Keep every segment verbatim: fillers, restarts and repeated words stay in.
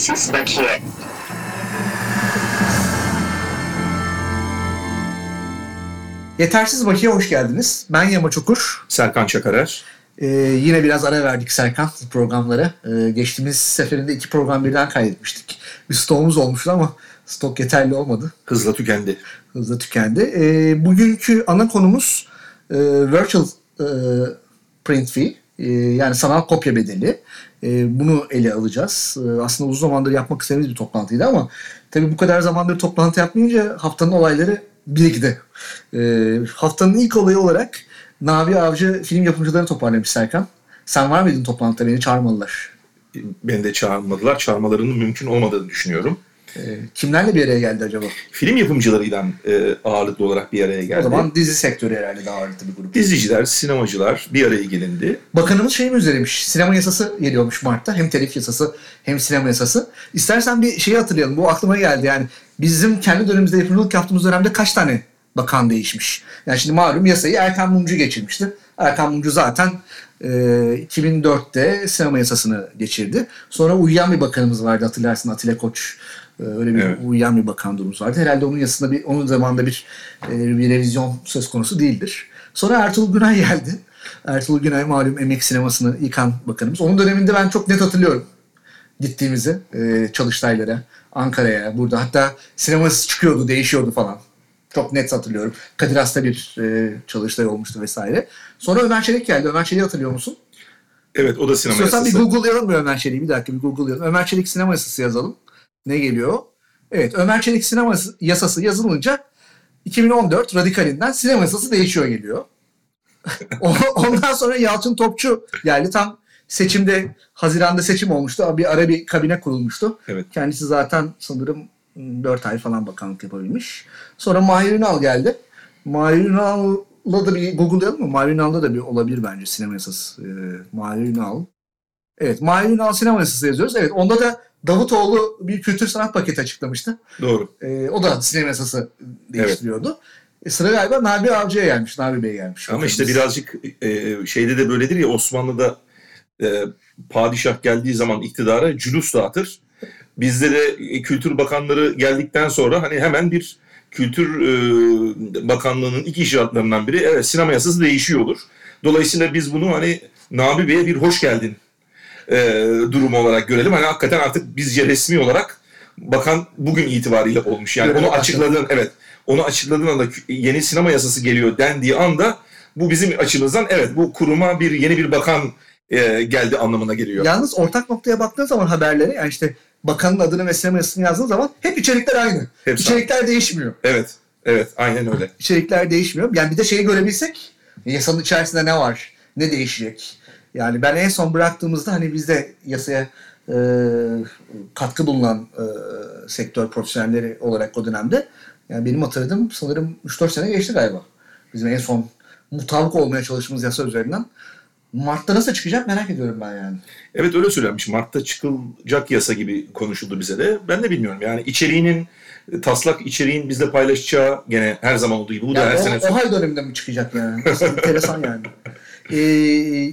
Yetersiz Bakiye. Yetersiz Bakiye hoş geldiniz. Ben Yamaç Okur. Serkan Çakarar. Ee, yine biraz ara verdik Serkan programlara. Ee, geçtiğimiz seferinde iki program birden kaydetmiştik. Bir stoğumuz olmuştu ama stok yeterli olmadı. Hızla tükendi. Hızla tükendi. Ee, bugünkü ana konumuz e, virtual e, print fee. Yani sanal kopya bedeli. Bunu ele alacağız. Aslında uzun zamandır yapmak istediğimiz bir toplantıydı ama tabii bu kadar zamandır toplantı yapmayınca haftanın olayları birikti. Haftanın ilk olayı olarak Nabi Avcı film yapımcılarını toparlamış Serkan. Sen var mıydın toplantıda? Beni çağırmadılar. Beni de çağırmadılar. Çağırmalarının mümkün olmadığını düşünüyorum. Kimlerle bir araya geldi acaba? Film yapımcılarıyla e, ağırlıklı olarak bir araya geldi. O zaman dizi sektörü herhalde daha ağırlıklı bir grup. Diziciler, sinemacılar bir araya gelindi. Bakanımız şey mi üzereymiş? Sinema yasası geliyormuş Mart'ta. Hem telif yasası hem sinema yasası. İstersen bir şeyi hatırlayalım. Bu aklıma geldi yani. Bizim kendi dönemimizde yapımcılık yaptığımız dönemde kaç tane bakan değişmiş? Yani şimdi malum yasayı Erkan Mumcu geçirmişti. Erkan Mumcu zaten e, iki bin dörtte sinema yasasını geçirdi. Sonra uyuyan bir bakanımız vardı hatırlarsın, Atilla Koç. Öyle bir evet. Uyuyan bir bakan durumumuz vardı. Herhalde onun yasında bir onun zamanında bir, bir revizyon söz konusu değildir. Sonra Ertuğrul Günay geldi. Ertuğrul Günay malum emek sinemasını yıkan bakanımız. Onun döneminde ben çok net hatırlıyorum gittiğimizi çalıştaylara, Ankara'ya, burada. Hatta sineması çıkıyordu, değişiyordu falan. Çok net hatırlıyorum. Kadir Has'ta bir çalıştay olmuştu vesaire. Sonra Ömer Çelik geldi. Ömer Çelik'i hatırlıyor musun? Evet, o da sinema yasası. İstiyorsan bir Google'layalım mı Ömer Çelik'i? Bir dakika bir Google'layalım. Ömer Çelik sinema yasası yazalım. Ne geliyor? Evet, Ömer Çelik sinema yasası yazılınca iki bin on dört radikalinden sinema yasası değişiyor geliyor. Ondan sonra Yalçın Topçu geldi. Tam seçimde, Haziran'da seçim olmuştu. Bir ara bir kabine kurulmuştu. Evet. Kendisi zaten sanırım dört ay falan bakanlık yapabilmiş. Sonra Mahir Ünal geldi. Mahir Ünal'la da bir Google'layalım mı? Mahir Ünal'da da bir olabilir bence sinema yasası. Ee, Mahir Ünal. Evet, Mahir Ünal sinema yasası yazıyoruz. Evet, onda da Davutoğlu bir kültür sanat paketi açıklamıştı. Doğru. E, o da sinema yasası değiştiriyordu. Evet. E, sıra galiba Nabi Avcı'ya gelmiş, Nabi Bey'e gelmiş. Ama bakalımız. İşte birazcık e, şeyde de böyledir ya, Osmanlı'da e, padişah geldiği zaman iktidara cülus dağıtır. Bizde de e, kültür bakanları geldikten sonra hani hemen bir kültür e, bakanlığının iki icraatlarından biri evet, sinema yasası değişiyor olur. Dolayısıyla biz bunu hani Nabi Bey'e bir hoş geldin E, durumu olarak görelim. Hani hakikaten artık bizce resmi olarak bakan bugün itibariyle olmuş. Yani görelim onu açıkladığın, evet, onu açıkladığın anda yeni sinema yasası geliyor dendiği anda bu bizim açımızdan evet bu kuruma bir yeni bir bakan e, geldi anlamına geliyor. Yalnız ortak noktaya baktığınız zaman haberlere yani işte bakanın adını ve sinema yasasını yazdığınız zaman hep içerikler aynı. Hep içerikler aynı. Değişmiyor. Evet. Evet. Aynen öyle. İçerikler değişmiyor. Yani bir de şeyi görebilsek yasanın içerisinde ne var? Ne değişecek? Yani ben en son bıraktığımızda hani bizde yasaya e, katkı bulunan e, sektör profesyonelleri olarak o dönemde yani benim hatırladığım sanırım üç dört sene geçti galiba. Bizim en son mutabık olmaya çalıştığımız yasa üzerinden. Mart'ta nasıl çıkacak merak ediyorum ben yani. Evet öyle söylenmiş. Mart'ta çıkılacak yasa gibi konuşuldu bize de. Ben de bilmiyorum yani içeriğinin taslak içeriğin bizle paylaşacağı gene her zaman olduğu gibi. Bu yani da her o, sene. O hal döneminde mi çıkacak yani? Enteresan yani. Ee,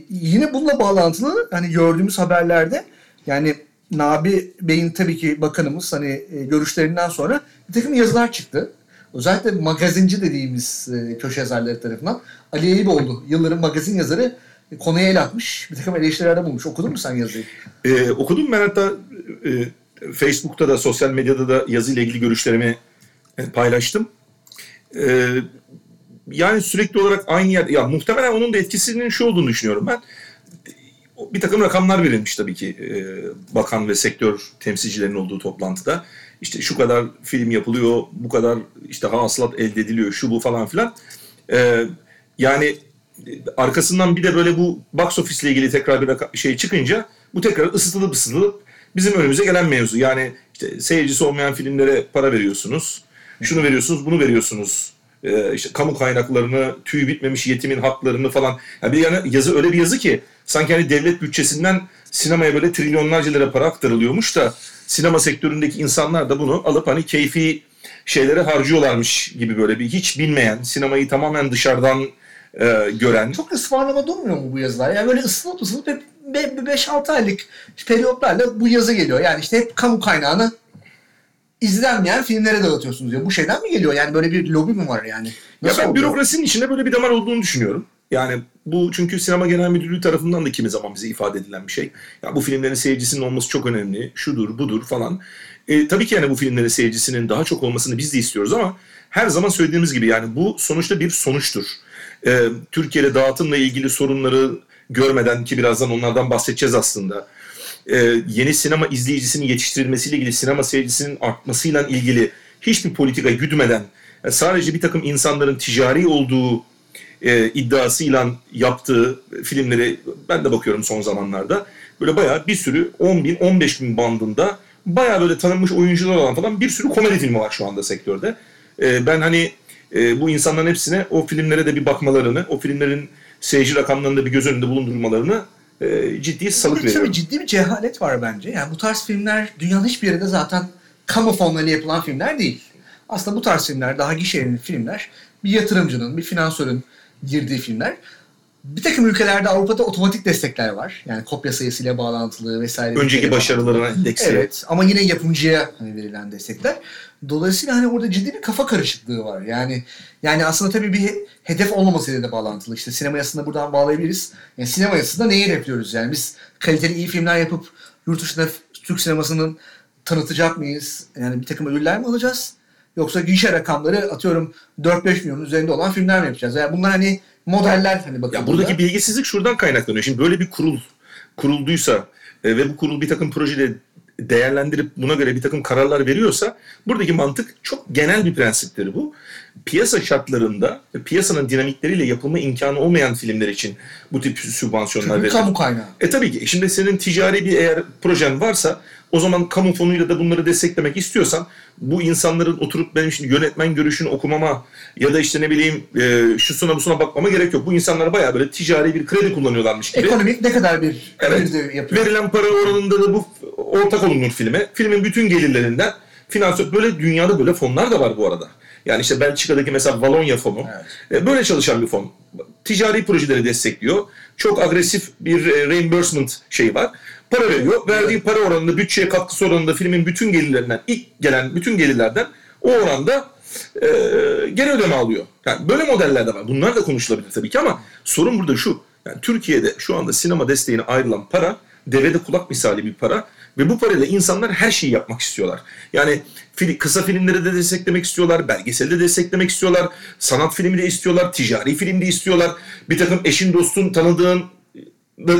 yine bununla bağlantılı hani gördüğümüz haberlerde yani Nabi Bey'in tabii ki bakanımız hani görüşlerinden sonra bir takım yazılar çıktı. Özellikle magazinci dediğimiz e, köşe yazarları tarafından Ali Eyüboğlu yılların magazin yazarı konuya el atmış. Bir takım eleştirilerde bulmuş. Okudun mu sen yazıyı? Ee, okudum ben hatta e, Facebook'ta da sosyal medyada da yazıyla ilgili görüşlerimi paylaştım. Ee, Yani sürekli olarak aynı yer, ya muhtemelen onun da etkisinin şu olduğunu düşünüyorum ben. Bir takım rakamlar verilmiş tabii ki e, bakan ve sektör temsilcilerinin olduğu toplantıda. İşte şu kadar film yapılıyor, bu kadar işte hasılat elde ediliyor, şu bu falan filan. E, yani arkasından bir de böyle bu box office ile ilgili tekrar bir rakam, şey çıkınca bu tekrar ısıtılıp ısıtılıp bizim önümüze gelen mevzu. Yani işte seyircisi olmayan filmlere para veriyorsunuz, şunu veriyorsunuz, bunu veriyorsunuz. İşte kamu kaynaklarını, tüy bitmemiş yetimin haklarını falan. Yani bir yana yazı öyle bir yazı ki sanki hani devlet bütçesinden sinemaya böyle trilyonlarca lira para aktarılıyormuş da sinema sektöründeki insanlar da bunu alıp hani keyfi şeylere harcıyorlarmış gibi böyle bir hiç bilmeyen, sinemayı tamamen dışarıdan e, gören. Çok ısmarlama durmuyor mu bu yazılar? Yani böyle ısınıp ısınıp hep beş altı aylık periyotlarla bu yazı geliyor. Yani işte hep kamu kaynağını izlenmeyen filmlere dağıtıyorsunuz ya. Bu şeyden mi geliyor? Yani böyle bir lobi mi var yani? Nasıl ya ben oluyor? Bürokrasinin içinde böyle bir damar olduğunu düşünüyorum. Yani bu çünkü Sinema Genel Müdürlüğü tarafından da kimi zaman bize ifade edilen bir şey. Ya bu filmlerin seyircisinin olması çok önemli. Şudur, budur falan. E, tabii ki yani bu filmlerin seyircisinin daha çok olmasını biz de istiyoruz ama her zaman söylediğimiz gibi yani bu sonuçta bir sonuçtur. E, Türkiye'de dağıtımla ilgili sorunları görmeden ki birazdan onlardan bahsedeceğiz aslında. E, yeni sinema izleyicisinin yetiştirilmesiyle ilgili, sinema seyircisinin artmasıyla ilgili hiçbir politika güdmeden yani sadece bir takım insanların ticari olduğu E, iddiasıyla yaptığı filmleri ben de bakıyorum son zamanlarda. Böyle bayağı bir sürü on bin on beş bin bandında bayağı böyle tanınmış oyuncular olan falan bir sürü komedi filmi var şu anda sektörde. E, ben hani e, bu insanların hepsine o filmlere de bir bakmalarını, o filmlerin seyirci rakamlarını da bir göz önünde bulundurmalarını e, ciddi salık veriyorum. Tabii ciddi bir cehalet var bence. Yani bu tarz filmler dünyanın hiçbir yerinde zaten kamu fonlarıyla yapılan filmler değil. Aslında bu tarz filmler, daha gişeli filmler bir yatırımcının, bir finansörün girdiği filmler. Bir takım ülkelerde, Avrupa'da otomatik destekler var. Yani kopya sayısıyla bağlantılı vesaire. Önceki başarılarına endeksli. Evet ama yine yapımcıya hani verilen destekler. Dolayısıyla hani orada ciddi bir kafa karışıklığı var. Yani yani aslında tabii bir hedef olmamasıyla da bağlantılı. İşte sinema yasasına buradan bağlayabiliriz. Yani sinema yasasında neyi hedefliyoruz? Yani biz kaliteli iyi filmler yapıp yurt dışında Türk sinemasının tanıtacak mıyız? Yani bir takım ödüller mi alacağız? Yoksa gişe rakamları atıyorum dört beş milyonun üzerinde olan filmler mi yapacağız? Yani bunlar hani modeller hani bakın. Ya buradaki burada bilgisizlik şuradan kaynaklanıyor. Şimdi böyle bir kurul kurulduysa e, ve bu kurul bir takım projeleri değerlendirip buna göre bir takım kararlar veriyorsa buradaki mantık çok genel bir prensipleri bu. Piyasa şartlarında piyasanın dinamikleriyle yapılma imkanı olmayan filmler için bu tip sübvansiyonlar verilir. Kamu kaynağı. E tabii ki. Şimdi senin ticari bir eğer projen varsa o zaman kamu fonuyla da bunları desteklemek istiyorsan bu insanların oturup benim şimdi yönetmen görüşünü okumama ya da işte ne bileyim e, şusuna busuna bakmama gerek yok. Bu insanlar bayağı böyle ticari bir kredi kullanıyorlarmış gibi. Ekonomik ne kadar bir evet, yapıyor. Verilen para oranında da bu ortak olunur filme. Filmin bütün gelirlerinden finansör böyle dünyada böyle fonlar da var bu arada. Yani işte Belçika'daki mesela Valonya fonu. Evet. Böyle çalışan bir fon. Ticari projeleri destekliyor. Çok agresif bir reimbursement şeyi var. Para veriyor. Verdiği para oranında, bütçeye katkısı oranında filmin bütün gelirlerinden, ilk gelen bütün gelirlerden o oranda e, geri ödeme alıyor. Yani böyle modeller de var. Bunlar da konuşulabilir tabii ki ama sorun burada şu. Yani Türkiye'de şu anda sinema desteğine ayrılan para, devede kulak misali bir para. Ve bu parayla insanlar her şeyi yapmak istiyorlar. Yani kısa filmleri de desteklemek istiyorlar, belgeseli de desteklemek istiyorlar, sanat filmi de istiyorlar, ticari film de istiyorlar. Bir takım eşin, dostun, tanıdığın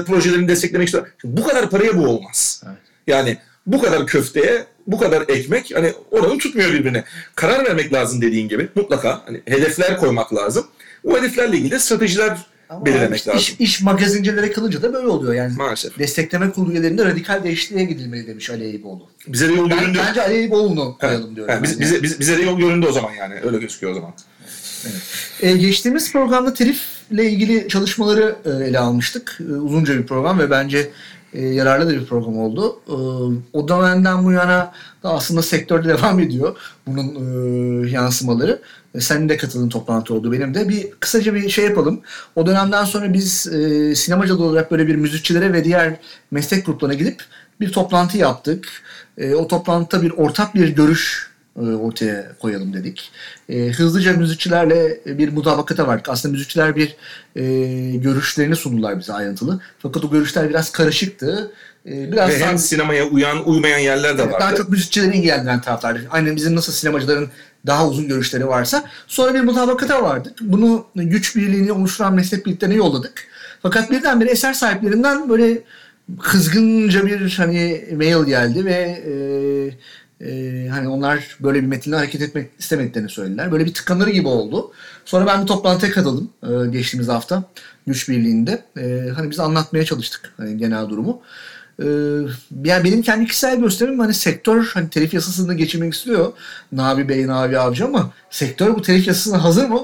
projelerini desteklemek istiyorlar. Şimdi bu kadar paraya bu olmaz. Evet. Yani bu kadar köfteye, bu kadar ekmek hani oranı tutmuyor birbirine. Karar vermek lazım dediğin gibi mutlaka hani hedefler koymak lazım. O hedeflerle ilgili de stratejiler ama belirlemek işte lazım. İş, iş magazincilere kalınca da böyle oluyor yani. Maalesef. Destekleme kurulu üyelerinde radikal değişikliğe gidilmeli demiş Ali Eyüboğlu. Bize de yol ben, göründü. Bence Ali Eyüboğlu'nu koyalım diyorum. Yani. Bize, bize, bize, bize de yol göründü o zaman yani. Öyle gözüküyor o zaman. Evet. Ee, geçtiğimiz programda telifle ilgili çalışmaları ele almıştık. Uzunca bir program ve bence yararlı da bir program oldu. O dönemden bu yana da aslında sektörde devam ediyor bunun yansımaları. Senin de katıldığın toplantı oldu, benim de. Bir kısaca bir şey yapalım. O dönemden sonra biz e, sinemacılar olarak böyle bir müzikçilere ve diğer meslek gruplarına gidip bir toplantı yaptık. E, o toplantıda bir ortak bir görüş e, ortaya koyalım dedik. E, hızlıca müzikçilerle bir mutabakata vardık. Aslında müzikçiler bir e, görüşlerini sundular bize ayrıntılı. Fakat o görüşler biraz karışıktı. Biraz ve hem daha, sinemaya uyan, uymayan yerler de vardı. Daha çok müzikçilerin ilgilendiren taraftardı. Aynen bizim nasıl sinemacıların daha uzun görüşleri varsa. Sonra bir mutabakata vardık. Bunu güç birliğini oluşturan meslek birliklerine yolladık. Fakat birdenbire eser sahiplerinden böyle kızgınca bir hani mail geldi ve e, e, hani onlar böyle bir metinle hareket etmek istemediklerini söylediler. Böyle bir tıkanır gibi oldu. Sonra ben bir toplantıya katıldım e, geçtiğimiz hafta güç birliğinde. E, hani biz anlatmaya çalıştık hani genel durumu. Yani benim kendi kişisel gösterimim hani sektör hani telif yasasını geçirmek istiyor Nabi Bey, Nabi Avcı ama sektör bu telif yasasına hazır mı?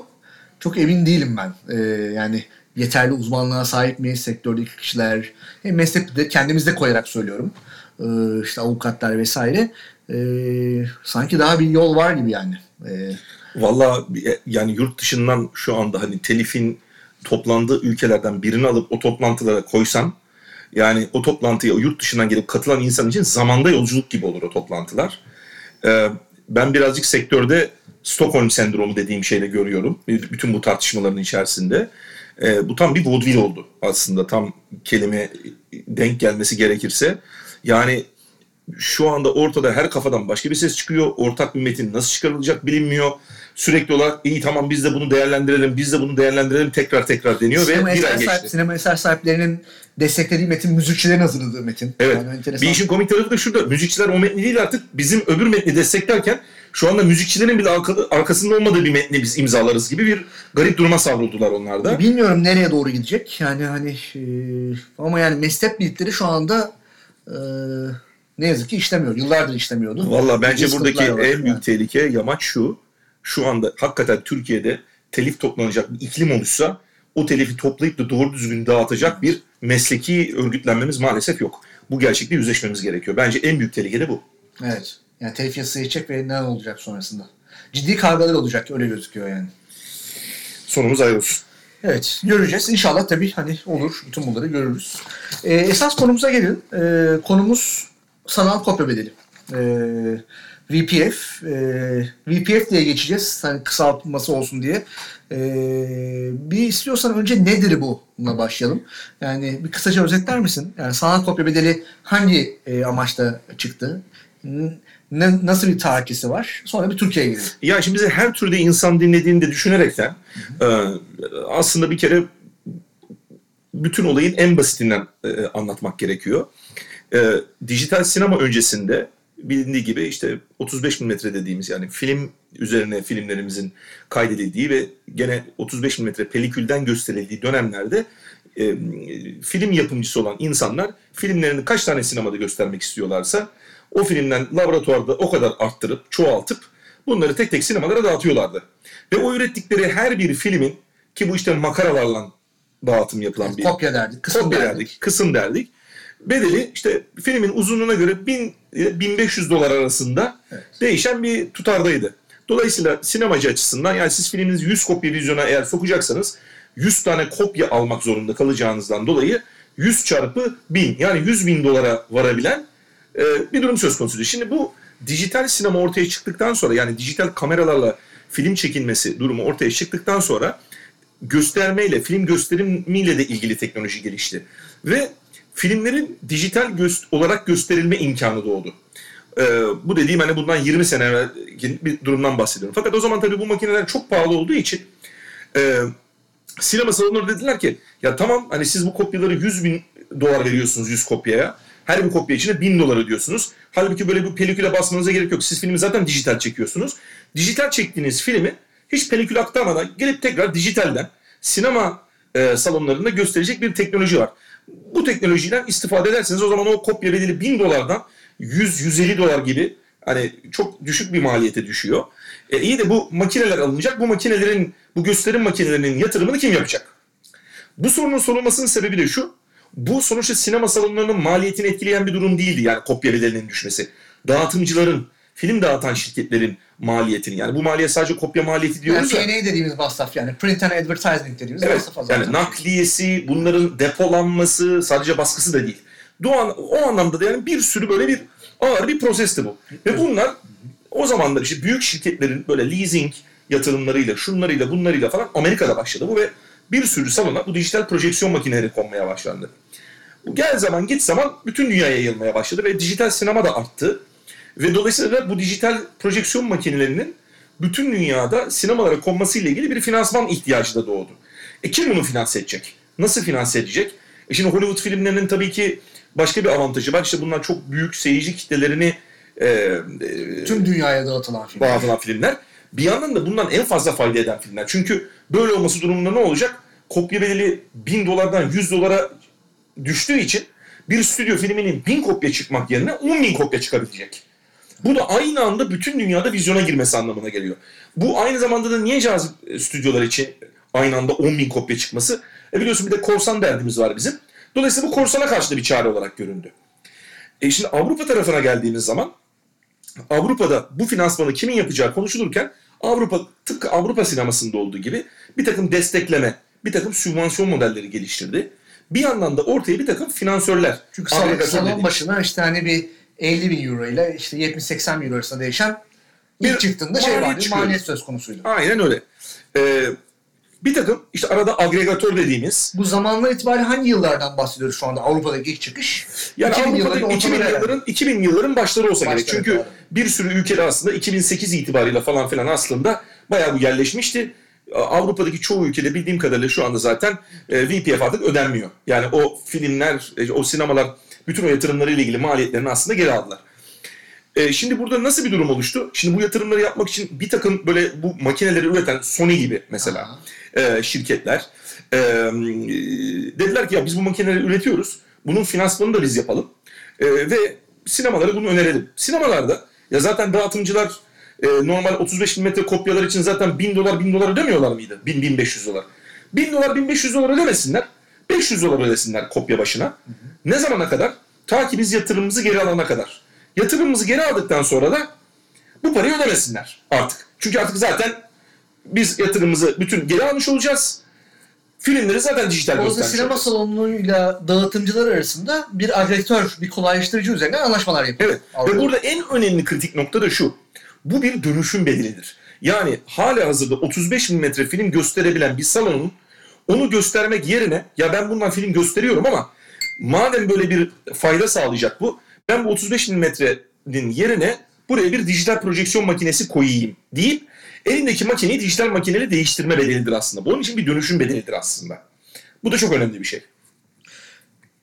Çok emin değilim ben. Ee, yani yeterli uzmanlığa sahip miyiz sektördeki kişiler? Hem meslekte kendimizde koyarak söylüyorum. Ee, işte avukatlar vesaire. Ee, sanki daha bir yol var gibi yani. Ee, Valla yani yurt dışından şu anda hani telifin toplandığı ülkelerden birini alıp o toplantılara koysan Yani o toplantıya o yurt dışından gelip katılan insan için zamanda yolculuk gibi olur o toplantılar. Ee, ben birazcık sektörde Stockholm sendromu dediğim şeyle görüyorum. Bütün bu tartışmaların içerisinde. Ee, bu tam bir vaudeville oldu aslında. Tam kelime denk gelmesi gerekirse. Yani şu anda ortada her kafadan başka bir ses çıkıyor. Ortak bir metin nasıl çıkarılacak bilinmiyor. Sürekli olarak iyi tamam biz de bunu değerlendirelim, biz de bunu değerlendirelim tekrar tekrar deniyor sinema ve bir ay geçti. Sinema eser sahiplerinin desteklediği metin, müzikçilerin hazırladığı metin. Evet. Yani bir işin komik tarafı da şurada. Müzikçiler o metni değil artık bizim öbür metni desteklerken şu anda müzikçilerin bile arkasında olmadığı bir metni biz imzalarız gibi bir garip duruma savruldular onlar da. Bilmiyorum nereye doğru gidecek. Yani hani ama yani meslek birlikleri şu anda e... ne yazık ki işlemiyor. Yıllardır işlemiyordu. Valla bence buradaki en büyük yani tehlike yamaç şu. Şu anda hakikaten Türkiye'de telif toplanacak bir iklim oluşsa o telifi toplayıp da doğru düzgün dağıtacak bir mesleki örgütlenmemiz maalesef yok. Bu gerçekle yüzleşmemiz gerekiyor. Bence en büyük tehlike de bu. Evet. Yani telif yasaya çek ve ne olacak sonrasında? Ciddi kavgalar olacak. Öyle gözüküyor yani. Sonumuz ayrı olsun. Evet. Göreceğiz. İnşallah tabii hani olur. Bütün bunları görürüz. Ee, esas konumuza gelin. Ee, konumuz sanal kopya bedeli. Ee, V P F. Ee, V P F diye geçeceğiz. Hani kısaltılması olsun diye. Ee, bir istiyorsan önce nedir bu? Buna başlayalım. Yani bir kısaca özetler misin? Yani sanal kopya bedeli hangi e, amaçta çıktı? Ne, nasıl bir takisi var? Sonra bir Türkiye'ye gidelim. Ya şimdi bize her türde insan dinlediğini de düşünerekten e, aslında bir kere bütün olayın en basitinden e, anlatmak gerekiyor. E, dijital sinema öncesinde bilindiği gibi işte otuz beş milimetre dediğimiz yani film üzerine filmlerimizin kaydedildiği ve gene otuz beş milimetre pelikülden gösterildiği dönemlerde e, film yapımcısı olan insanlar filmlerini kaç tane sinemada göstermek istiyorlarsa o filmden laboratuvarda o kadar arttırıp çoğaltıp bunları tek tek sinemalara dağıtıyorlardı. Ve o ürettikleri her bir filmin ki bu işte makaralarla dağıtım yapılan yani bir kopya derdik, kısım kopya derdik. derdik, kısım derdik. Bedeli işte filmin uzunluğuna göre bin ile bin beş yüz dolar arasında evet, değişen bir tutardaydı. Dolayısıyla sinemacı açısından yani siz filminizi yüz kopya vizyona eğer sokacaksanız yüz tane kopya almak zorunda kalacağınızdan dolayı yüz çarpı bin yani yüz bin dolara varabilen bir durum söz konusudur. Şimdi bu dijital sinema ortaya çıktıktan sonra yani dijital kameralarla film çekilmesi durumu ortaya çıktıktan sonra göstermeyle, film gösterimiyle de ilgili teknoloji gelişti. Ve filmlerin dijital göst- olarak gösterilme imkanı doğdu. Ee, bu dediğim hani bundan yirmi sene evvel bir durumdan bahsediyorum. Fakat o zaman tabii bu makineler çok pahalı olduğu için e, sinema salonları dediler ki ya tamam hani siz bu kopyaları yüz bin dolar veriyorsunuz yüz kopyaya. Her bir kopya içine bin dolar ödüyorsunuz. Halbuki böyle bir peliküle basmanıza gerek yok. Siz filmi zaten dijital çekiyorsunuz. Dijital çektiğiniz filmi hiç pelikül aktarmadan gelip tekrar dijitalden sinema e, salonlarında gösterecek bir teknoloji var. Bu teknolojiden istifade ederseniz o zaman o kopya bedeli bin dolardan yüz yüz elli dolar gibi hani çok düşük bir maliyete düşüyor. E, iyi de bu makineler alınacak. Bu makinelerin, bu gösterim makinelerinin yatırımını kim yapacak? Bu sorunun sorulmasının sebebi de şu. Bu sonuçta sinema salonlarının maliyetini etkileyen bir durum değildi. Yani kopya bedelinin düşmesi. Dağıtımcıların, film dağıtan şirketlerin maliyetini. Yani bu maliyet sadece kopya maliyeti diyoruz yani ya. P N A dediğimiz masraf yani. Print and advertising dediğimiz evet, masraf. Yani nakliyesi, bunların depolanması, sadece baskısı da değil. Doğan, o anlamda da yani bir sürü böyle bir ağır bir prosesti bu. Ve bunlar o zamanlar işte büyük şirketlerin böyle leasing yatırımlarıyla, şunlarıyla, bunlarıyla falan Amerika'da başladı bu ve bir sürü salona bu dijital projeksiyon makineleri konmaya başlandı. Bu gel zaman git zaman bütün dünyaya yayılmaya başladı ve dijital sinema da arttı. Ve dolayısıyla bu dijital projeksiyon makinelerinin bütün dünyada sinemalara konmasıyla ilgili bir finansman ihtiyacı da doğdu. E kim bunu finanse edecek? Nasıl finanse edecek? E şimdi Hollywood filmlerinin tabii ki başka bir avantajı var. İşte bunlar çok büyük seyirci kitlelerini e, e, tüm dünyaya dağıtılan filmler. dağıtılan filmler. Bir yandan da bundan en fazla fayda eden filmler. Çünkü böyle olması durumunda ne olacak? Kopya bedeli bin dolardan yüz dolara düştüğü için bir stüdyo filminin bin kopya çıkmak yerine on bin kopya çıkabilecek. Bu da aynı anda bütün dünyada vizyona girmesi anlamına geliyor. Bu aynı zamanda da niye cazip stüdyolar için aynı anda on bin kopya çıkması? E biliyorsun bir de korsan derdimiz var bizim. Dolayısıyla bu korsana karşı da bir çare olarak göründü. E şimdi Avrupa tarafına geldiğimiz zaman Avrupa'da bu finansmanı kimin yapacağı konuşulurken Avrupa tıpkı Avrupa sinemasında olduğu gibi bir takım destekleme, bir takım sübvansiyon modelleri geliştirdi. bir yandan da ortaya bir takım finansörler. Çünkü salon, salon başına işte hani bir elli bin euro ile işte yetmiş seksen bin euro arasında değişen bir ilk çıktığında şey var, maliyet söz konusuydu. Aynen öyle. Ee, bir takım işte arada agregatör dediğimiz. Bu zamanlar itibariyle hangi yıllardan bahsediyoruz şu anda Avrupa'daki ilk çıkış? Yani Avrupa'da iki bin yılların başları olsa başları gerek. Çünkü abi. bir sürü ülkede aslında iki bin sekiz itibariyle falan filan aslında bayağı bu yerleşmişti. Avrupa'daki çoğu ülkede bildiğim kadarıyla şu anda zaten V P F artık ödenmiyor. Yani o filmler, o sinemalar bütün o yatırımlarıyla ilgili maliyetlerini aslında geri aldılar. E şimdi burada nasıl bir durum oluştu? Şimdi bu yatırımları yapmak için bir takım böyle bu makineleri üreten Sony gibi mesela e, şirketler e, dediler ki ya biz bu makineleri üretiyoruz. Bunun finansmanını da biz yapalım. E, ve sinemalara bunu önerelim. Sinemalarda ya zaten dağıtımcılar e, normal otuz beş milimetre kopyalar için zaten bin dolar bin dolar ödemiyorlar mıydı? bin beş yüz dolar. bin dolar bin beş yüz dolar ödemesinler. beş yüz dolar ödesinler kopya başına. Hı hı. Ne zamana kadar? Ta ki biz yatırımımızı geri alana kadar. Yatırımımızı geri aldıktan sonra da bu parayı ödemesinler artık. Çünkü artık zaten biz yatırımımızı bütün geri almış olacağız. Filmleri zaten dijital göstermiş olacağız. Sinema salonuyla dağıtımcılar arasında bir agregatör, bir kolaylaştırıcı üzerine anlaşmalar yapıyor. Evet. Avrupa'da. Ve burada en önemli kritik nokta da şu. Bu bir dönüşüm bedelidir. Yani hala hazırda otuz beş milimetre film gösterebilen bir salonun onu göstermek yerine ya ben bundan film gösteriyorum ama madem böyle bir fayda sağlayacak bu, ben bu otuz beş milimetrenin yerine buraya bir dijital projeksiyon makinesi koyayım deyip elindeki makineyi dijital makineyle değiştirme bedelidir aslında. Bunun için bir dönüşüm bedelidir aslında. Bu da çok önemli bir şey.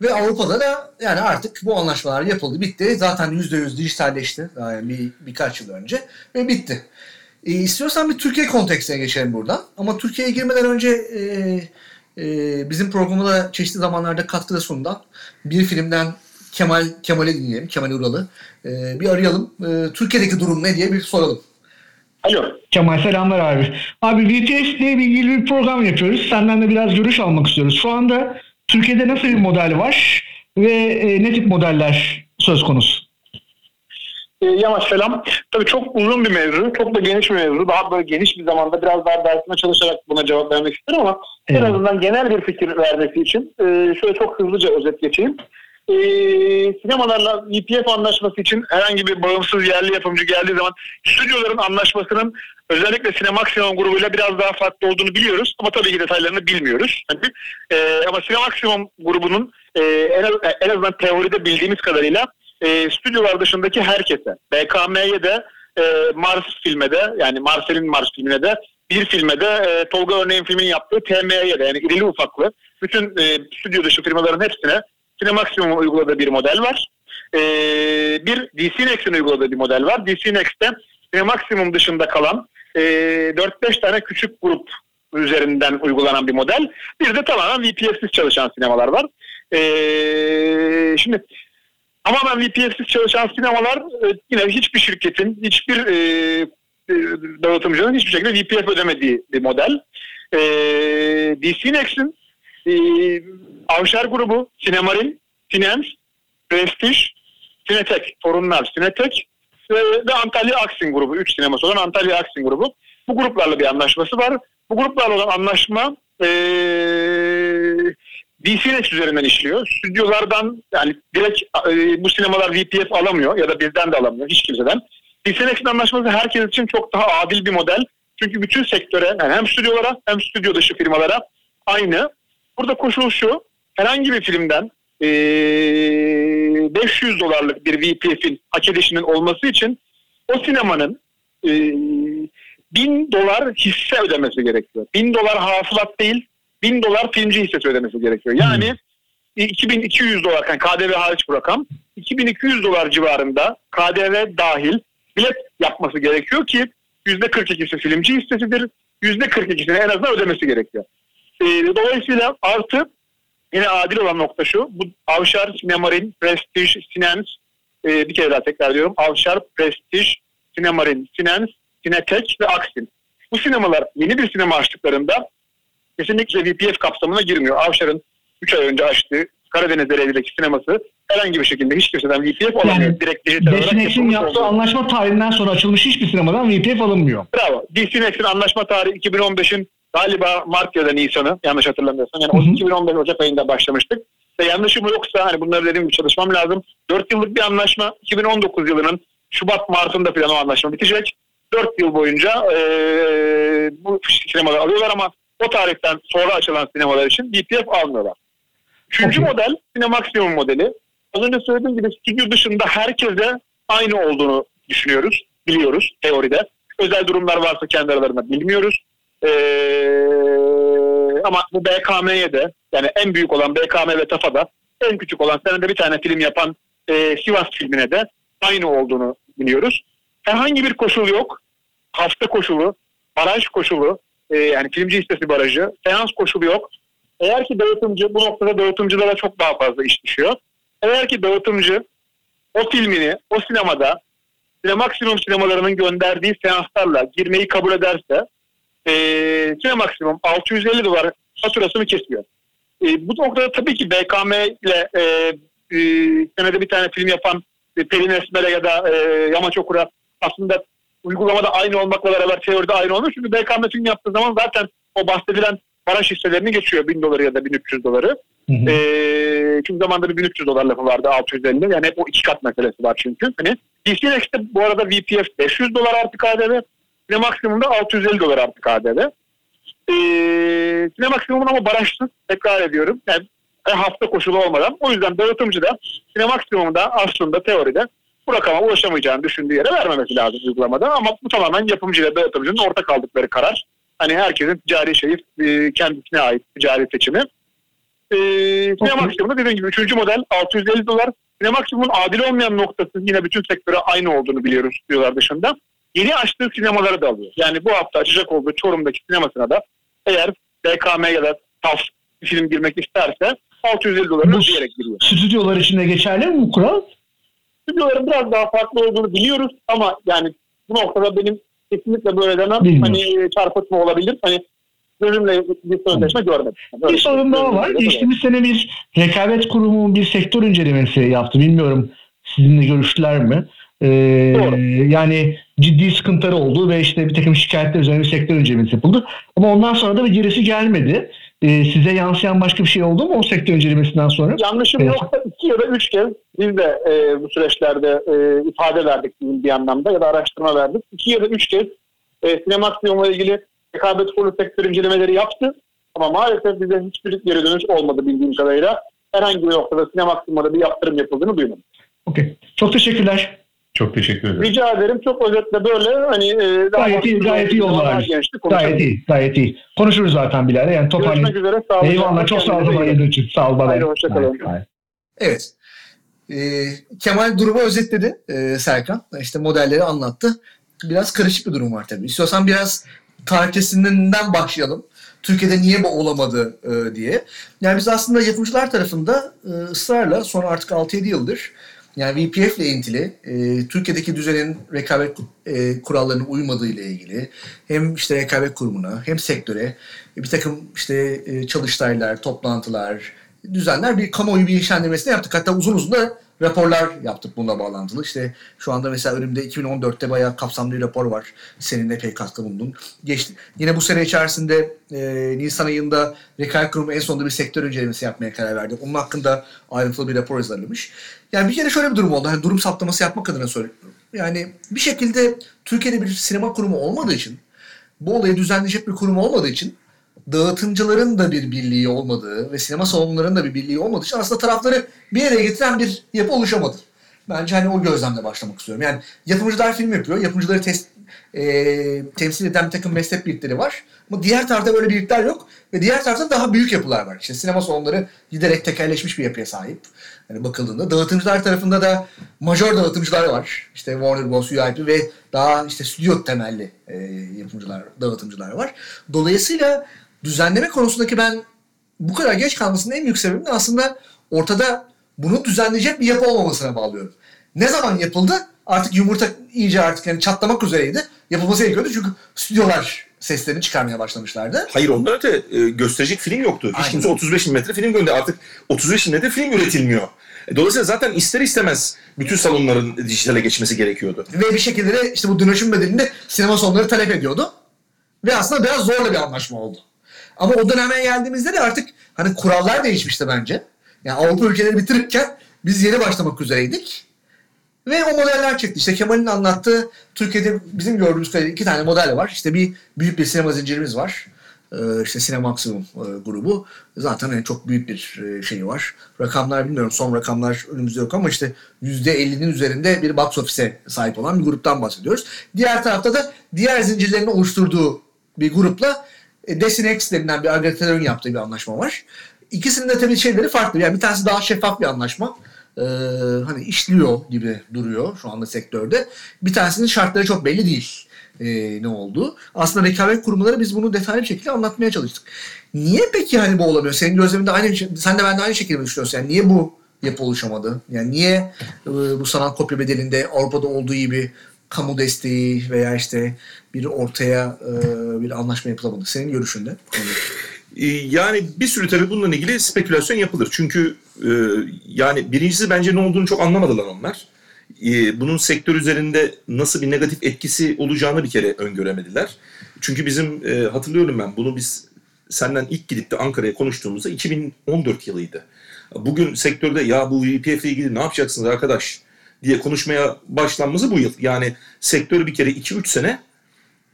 Ve Avrupa'da da yani artık bu anlaşmalar yapıldı, bitti. Zaten yüzde yüz dijitalleşti daha yani bir, birkaç yıl önce ve bitti. E, istiyorsan bir Türkiye kontekstine geçelim buradan. Ama Türkiye'ye girmeden önce... E, e, bizim programda çeşitli zamanlarda katkıda sunulan bir filmden Kemal Kemal'e dinleyelim. Kemal Ural'ı. Ee, bir arayalım. Ee, Türkiye'deki durum ne diye bir soralım. Alo. Kemal selamlar abi. Abi V P F ile ilgili bir program yapıyoruz. Senden de biraz görüş almak istiyoruz. Şu anda Türkiye'de nasıl bir model var ve e, ne tip modeller söz konusu? E, Yamaç selam. Tabii çok uzun bir mevzu. Çok da geniş bir mevzu. Daha böyle geniş bir zamanda biraz daha dersime çalışarak buna cevap vermek isterim ama evet. En azından genel bir fikir vermesi için e, şöyle çok hızlıca özet geçeyim. Ee, sinemalarla V P F anlaşması için herhangi bir bağımsız yerli yapımcı geldiği zaman stüdyoların anlaşmasının özellikle Cinemaximum grubuyla biraz daha farklı olduğunu biliyoruz ama tabii ki detaylarını bilmiyoruz. Yani, e, ama Cinemaximum grubunun e, en, az, en azından teoride bildiğimiz kadarıyla e, stüdyolar dışındaki herkese, B K M'ye de e, Mars filme de yani Marcel'in Mars filmine de bir filme de e, Tolga örneğin filmin yaptığı T M'ye de yani irili ufaklı bütün e, stüdyo dışı firmaların hepsine Cinemaximum'un uyguladığı bir model var. Ee, bir DCinex'in uyguladığı bir model var. DCinex'te Cinemaximum dışında kalan e, dört beş tane küçük grup üzerinden uygulanan bir model. Bir de tamamen V P F'siz çalışan sinemalar var. Ee, şimdi tamamen V P F'siz çalışan sinemalar e, yine hiçbir şirketin, hiçbir e, e, dağıtımcının hiçbir şekilde V P F ödemediği bir model. E, DCinex'in e, Avşar grubu, Cinemarine, Cinens, Prestige, Cinetech, Torunlar, Cinetech ve, ve Antalya Aksin grubu. Üç sineması olan Antalya Aksin grubu. Bu gruplarla bir anlaşması var. Bu gruplarla olan anlaşma ee, DCinex üzerinden işliyor. Stüdyolardan yani direkt e, bu sinemalar V P F alamıyor ya da bizden de alamıyor hiç kimseden. DCinex'in anlaşması herkes için çok daha adil bir model. Çünkü bütün sektöre yani hem stüdyolara hem stüdyo dışı firmalara aynı. Burada koşul şu. Herhangi bir filmden e, beş yüz dolarlık bir V P F'in hak edişinin olması için o sinemanın e, bin dolar hisse ödemesi gerekiyor. bin dolar hasılat değil, bin dolar filmci hissesi ödemesi gerekiyor. Yani iki bin iki yüz dolar, yani K D V hariç bu rakam, iki bin iki yüz dolar civarında K D V dahil bilet yapması gerekiyor ki yüzde kırk ikisi filmci hissesidir, yüzde kırk ikisini en azından ödemesi gerekiyor. E, dolayısıyla artı yine adil olan nokta şu, bu Avşar, Cinemarine, Prestige, Cinens, e, bir kere daha tekrar diyorum, Avşar, Prestige, Cinemarine, Cinens, Cinetech ve Aksin. Bu sinemalar yeni bir sinema açtıklarında kesinlikle V P F kapsamına girmiyor. Avşar'ın üç ay önce açtığı Karadeniz Ereğli'deki sineması herhangi bir şekilde hiç kimseden V P F alamıyor. Yani direkt dijital olarak DCinex'in yaptığı oldu. Anlaşma tarihinden sonra açılmış hiçbir sinemadan V P F alınmıyor. Bravo. DCinex'in anlaşma tarihi iki bin on beşin galiba Mart ya da Nisan'ı yanlış hatırlamıyorsam. Yani hı hı. iki bin on beş Ocak ayında başlamıştık. Ve yanlışım yoksa hani bunları dediğim gibi çalışmam lazım. dört yıllık bir anlaşma. iki bin on dokuz yılının Şubat Mart'ında falan o anlaşma bitecek. dört yıl boyunca ee, bu sinemaları alıyorlar ama o tarihten sonra açılan sinemalar için V P F almıyorlar. Üçüncü okay. model Cinemaximum modeli. Az önce söylediğim gibi stüdyo dışında herkese aynı olduğunu düşünüyoruz, biliyoruz teoride. Özel durumlar varsa kendi aralarında bilmiyoruz. Ee, ama bu B K M'ye de yani en büyük olan B K M ve T A F'a da en küçük olan senede bir tane film yapan e, Sivas filmine de aynı olduğunu biliyoruz. Herhangi bir koşul yok. Hafta koşulu, baraj koşulu, e, yani filmci listesi barajı, seans koşulu yok. Eğer ki dağıtımcı, bu noktada dağıtımcılara çok daha fazla iş düşüyor. Eğer ki dağıtımcı o filmini o sinemada Cinemaximum sinemalarının gönderdiği seanslarla girmeyi kabul ederse e, Cinemaximum altı yüz elli dolar faturasını kesiyor. E, bu noktada tabii ki B K M ile e, e, senede bir tane film yapan e, Pelin Esmer'e ya da e, Yamaç Okur'a aslında uygulamada aynı olmakla beraber teoride aynı olmuş. Çünkü B K M film yaptığı zaman zaten o bahsedilen baraj hisselerini geçiyor. bin doları ya da bin üç yüz doları. Hı hı. E, çünkü zamanında bir bin üç yüz dolar lafı vardı altı yüz elli. Yani hep o iki kat meselesi var çünkü. Hani DCinex'te bu arada V P F beş yüz dolar artı K D V. Cinemaximum'da altı yüz elli dolar artı K D V. E, Cinemaximum'un ama barajsız, tekrar ediyorum. Yani hafta koşulu olmadan. O yüzden dağıtımcı da Cinemaximum'da aslında teoride bu rakama ulaşamayacağını düşündüğü yere vermemesi lazım uygulamada. Ama bu tamamen yapımcıyla dağıtımcının ortak aldıkları karar. Hani herkesin ticari şeyi, kendisine ait ticari seçimi. Ee, Cinemaximum'da dediğim gibi üçüncü model altı yüz elli dolar. Cinemaximum'un adil olmayan noktası yine bütün sektöre aynı olduğunu biliyoruz diyorlar dışında. Yeni açtığı sinemaları da alıyor. Yani bu hafta açacak olduğu Çorum'daki sinemasına da eğer B K M ya da T A F bir film girmek isterse altı yüz elli doları ödeyerek giriyor. Stüdyolar içinde geçerli mi bu kural? Stüdyoların biraz daha farklı olduğunu biliyoruz ama yani bu noktada benim kesinlikle böyle denen hani çarpıtma olabilir. Hani bölümle bir sözleşme görmedim. Böyle bir sorun daha var. Geçtiğimiz sene bir rekabet kurumunun bir sektör incelemesi yaptı. Bilmiyorum sizinle görüştüler mi? Ee, yani ciddi sıkıntıları oldu ve işte bir takım şikayetler üzerine bir sektör incelemesi yapıldı. Ama ondan sonra da bir gerisi gelmedi. Ee, size yansıyan başka bir şey oldu mu o sektör incelemesinden sonra? Yanlışım evet. yoksa iki ya da üç kez biz de e, bu süreçlerde e, ifade verdik bir anlamda ya da araştırma verdik. İki ya da üç kez e, Cinemaximum'la ilgili rekabet kurulu sektör incelemeleri yaptı. Ama maalesef bize hiçbir geri dönüş olmadı bildiğim kadarıyla. Herhangi bir noktada Cinemaximum'da bir yaptırım yapıldığını duymadım. Okay. Çok teşekkürler. Çok teşekkür ederim. Rica ederim. Çok özetle böyle hani e, gayet iyi, gayet iyi oldu abi. Gayet iyi, gayet iyi. Konuşuruz zaten Bilal'e. Yani toparlayın. Eyvallah. Çok sağ olun. Sağ olun. Hayır, hoşçakalın. Evet. Ee, Kemal durumu özetledi ee, Serkan. İşte modelleri anlattı. Biraz karışık bir durum var tabii. İstiyorsan biraz tarihçesinden başlayalım. Türkiye'de niye bu olamadı e, diye. Yani biz aslında yapımcılar tarafında e, ısrarla son artık altı yedi yıldır yani V P F ile ilintili e, Türkiye'deki düzenin rekabet e, kurallarına uymadığı ile ilgili hem işte rekabet kurumuna hem sektöre e, bir takım işte e, çalıştaylar, toplantılar, düzenler bir kamuoyu bilinçlendirmesini yaptık. Hatta uzun uzun da raporlar yaptık bununla bağlantılı. İşte şu anda mesela önümde iki bin on dörtte bayağı kapsamlı bir rapor var. Seninle pek katkı bulundun. Geçti. Yine bu sene içerisinde e, Nisan ayında Rekabet Kurumu en sonunda bir sektör incelemesi yapmaya karar verdi. Onun hakkında ayrıntılı bir rapor hazırlamış. Yani bir kere şöyle bir durum oldu. Hani durum saptaması yapmak adına söylüyorum. Yani bir şekilde Türkiye'de bir sinema kurumu olmadığı için, bu olayı düzenleyecek bir kurum olmadığı için dağıtımcıların da bir birliği olmadığı ve sinema salonlarının da bir birliği olmadığı için aslında tarafları bir yere getiren bir yapı oluşamadı. Bence hani o gözlemle başlamak istiyorum. Yani yapımcılar film yapıyor, yapımcıları tes- e- temsil eden bir takım meslek birlikleri var. Ama diğer tarafta böyle birlikler yok ve diğer tarafta daha büyük yapılar var. İşte sinema salonları giderek tekelleşmiş bir yapıya sahip. Hani bakıldığında dağıtımcılar tarafında da majör dağıtımcılar var. İşte Warner Bros, U I P ve daha işte stüdyo temelli e- yapımcılar, dağıtımcılar var. Dolayısıyla düzenleme konusundaki ben bu kadar geç kalmasının en büyük sebebini aslında ortada bunu düzenleyecek bir yapı olmamasına bağlıyorum. Ne zaman yapıldı? Artık yumurta iyice artık yani çatlamak üzereydi. Yapılması gerekiyordu çünkü stüdyolar seslerini çıkarmaya başlamışlardı. Hayır ondan öte gösterecek film yoktu. Hiç kimse otuz beş milimetre film gönderdi. Artık otuz beş milimetre film üretilmiyor. Dolayısıyla zaten ister istemez bütün salonların dijitale geçmesi gerekiyordu. Ve bir şekilde işte bu dönüşüm bedelinde sinema salonları talep ediyordu. Ve aslında biraz zorlu bir anlaşma oldu. Ama o döneme geldiğimizde de artık hani kurallar değişmişti bence. Yani Avrupa ülkeleri bitirirken biz yeni başlamak üzereydik. Ve o modeller çıktı. İşte Kemal'in anlattığı Türkiye'de bizim gördüğümüz kadarıyla iki tane model var. İşte bir büyük bir sinema zincirimiz var. Ee, işte Cinemaximum e, grubu. Zaten yani çok büyük bir e, şeyi var. Rakamlar bilmiyorum. Son rakamlar önümüzde yok ama işte yüzde ellinin üzerinde bir box office'e sahip olan bir gruptan bahsediyoruz. Diğer tarafta da diğer zincirlerin oluşturduğu bir grupla e, DCinex denilen bir agregatörün yaptığı bir anlaşma var. İkisinin de tabii şeyleri farklı. Yani bir tanesi daha şeffaf bir anlaşma. Ee, hani işliyor gibi duruyor şu anda sektörde. Bir tanesinin şartları çok belli değil ee, ne olduğu. Aslında rekabet kurumları biz bunu detaylı bir şekilde anlatmaya çalıştık. Niye peki hani bu olamıyor? Senin gözleminde aynı, sen de ben de aynı şekilde düşünüyorsun. Yani niye bu yapı oluşamadı? Yani niye e, bu sanal kopya bedelinde Avrupa'da olduğu gibi kamu desteği veya işte bir ortaya e, bir anlaşma yapılamadı? Senin görüşünde. Yani bir sürü tabii bununla ilgili spekülasyon yapılır. Çünkü e, yani birincisi bence ne olduğunu çok anlamadılar onlar. E, bunun sektör üzerinde nasıl bir negatif etkisi olacağını bir kere öngöremediler. Çünkü bizim e, hatırlıyorum ben bunu biz senden ilk gidip de Ankara'ya konuştuğumuzda iki bin on dört yılıydı. Bugün sektörde ya bu V P F ile ilgili ne yapacaksınız arkadaş diye konuşmaya başlanması bu yıl. Yani sektörü bir kere iki üç sene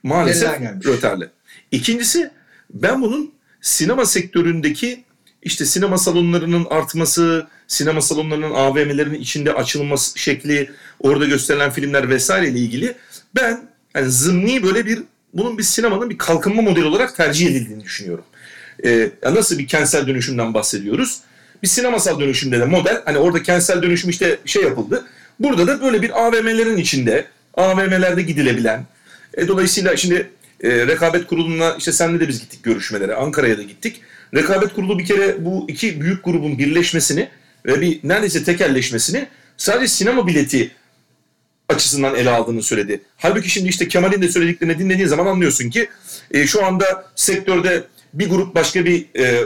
maalesef röterli. İkincisi ben bunun sinema sektöründeki işte sinema salonlarının artması, sinema salonlarının A V M'lerinin içinde açılması şekli, orada gösterilen filmler vesaireyle ilgili ben yani zımni böyle bir bunun bir sinemanın bir kalkınma modeli olarak tercih edildiğini düşünüyorum. Ee, nasıl bir kentsel dönüşümden bahsediyoruz? Bir sinemasal dönüşümde de model hani orada kentsel dönüşüm işte şey yapıldı. Burada da böyle bir A V M'lerin içinde, A V M'lerde gidilebilen, e, dolayısıyla şimdi E, rekabet kuruluna işte senle de biz gittik görüşmelere, Ankara'ya da gittik. Rekabet kurulu bir kere bu iki büyük grubun birleşmesini ve bir neredeyse tekelleşmesini sadece sinema bileti açısından ele aldığını söyledi. Halbuki şimdi işte Kemal'in de söylediklerini dinlediğin zaman anlıyorsun ki e, şu anda sektörde bir grup başka bir e,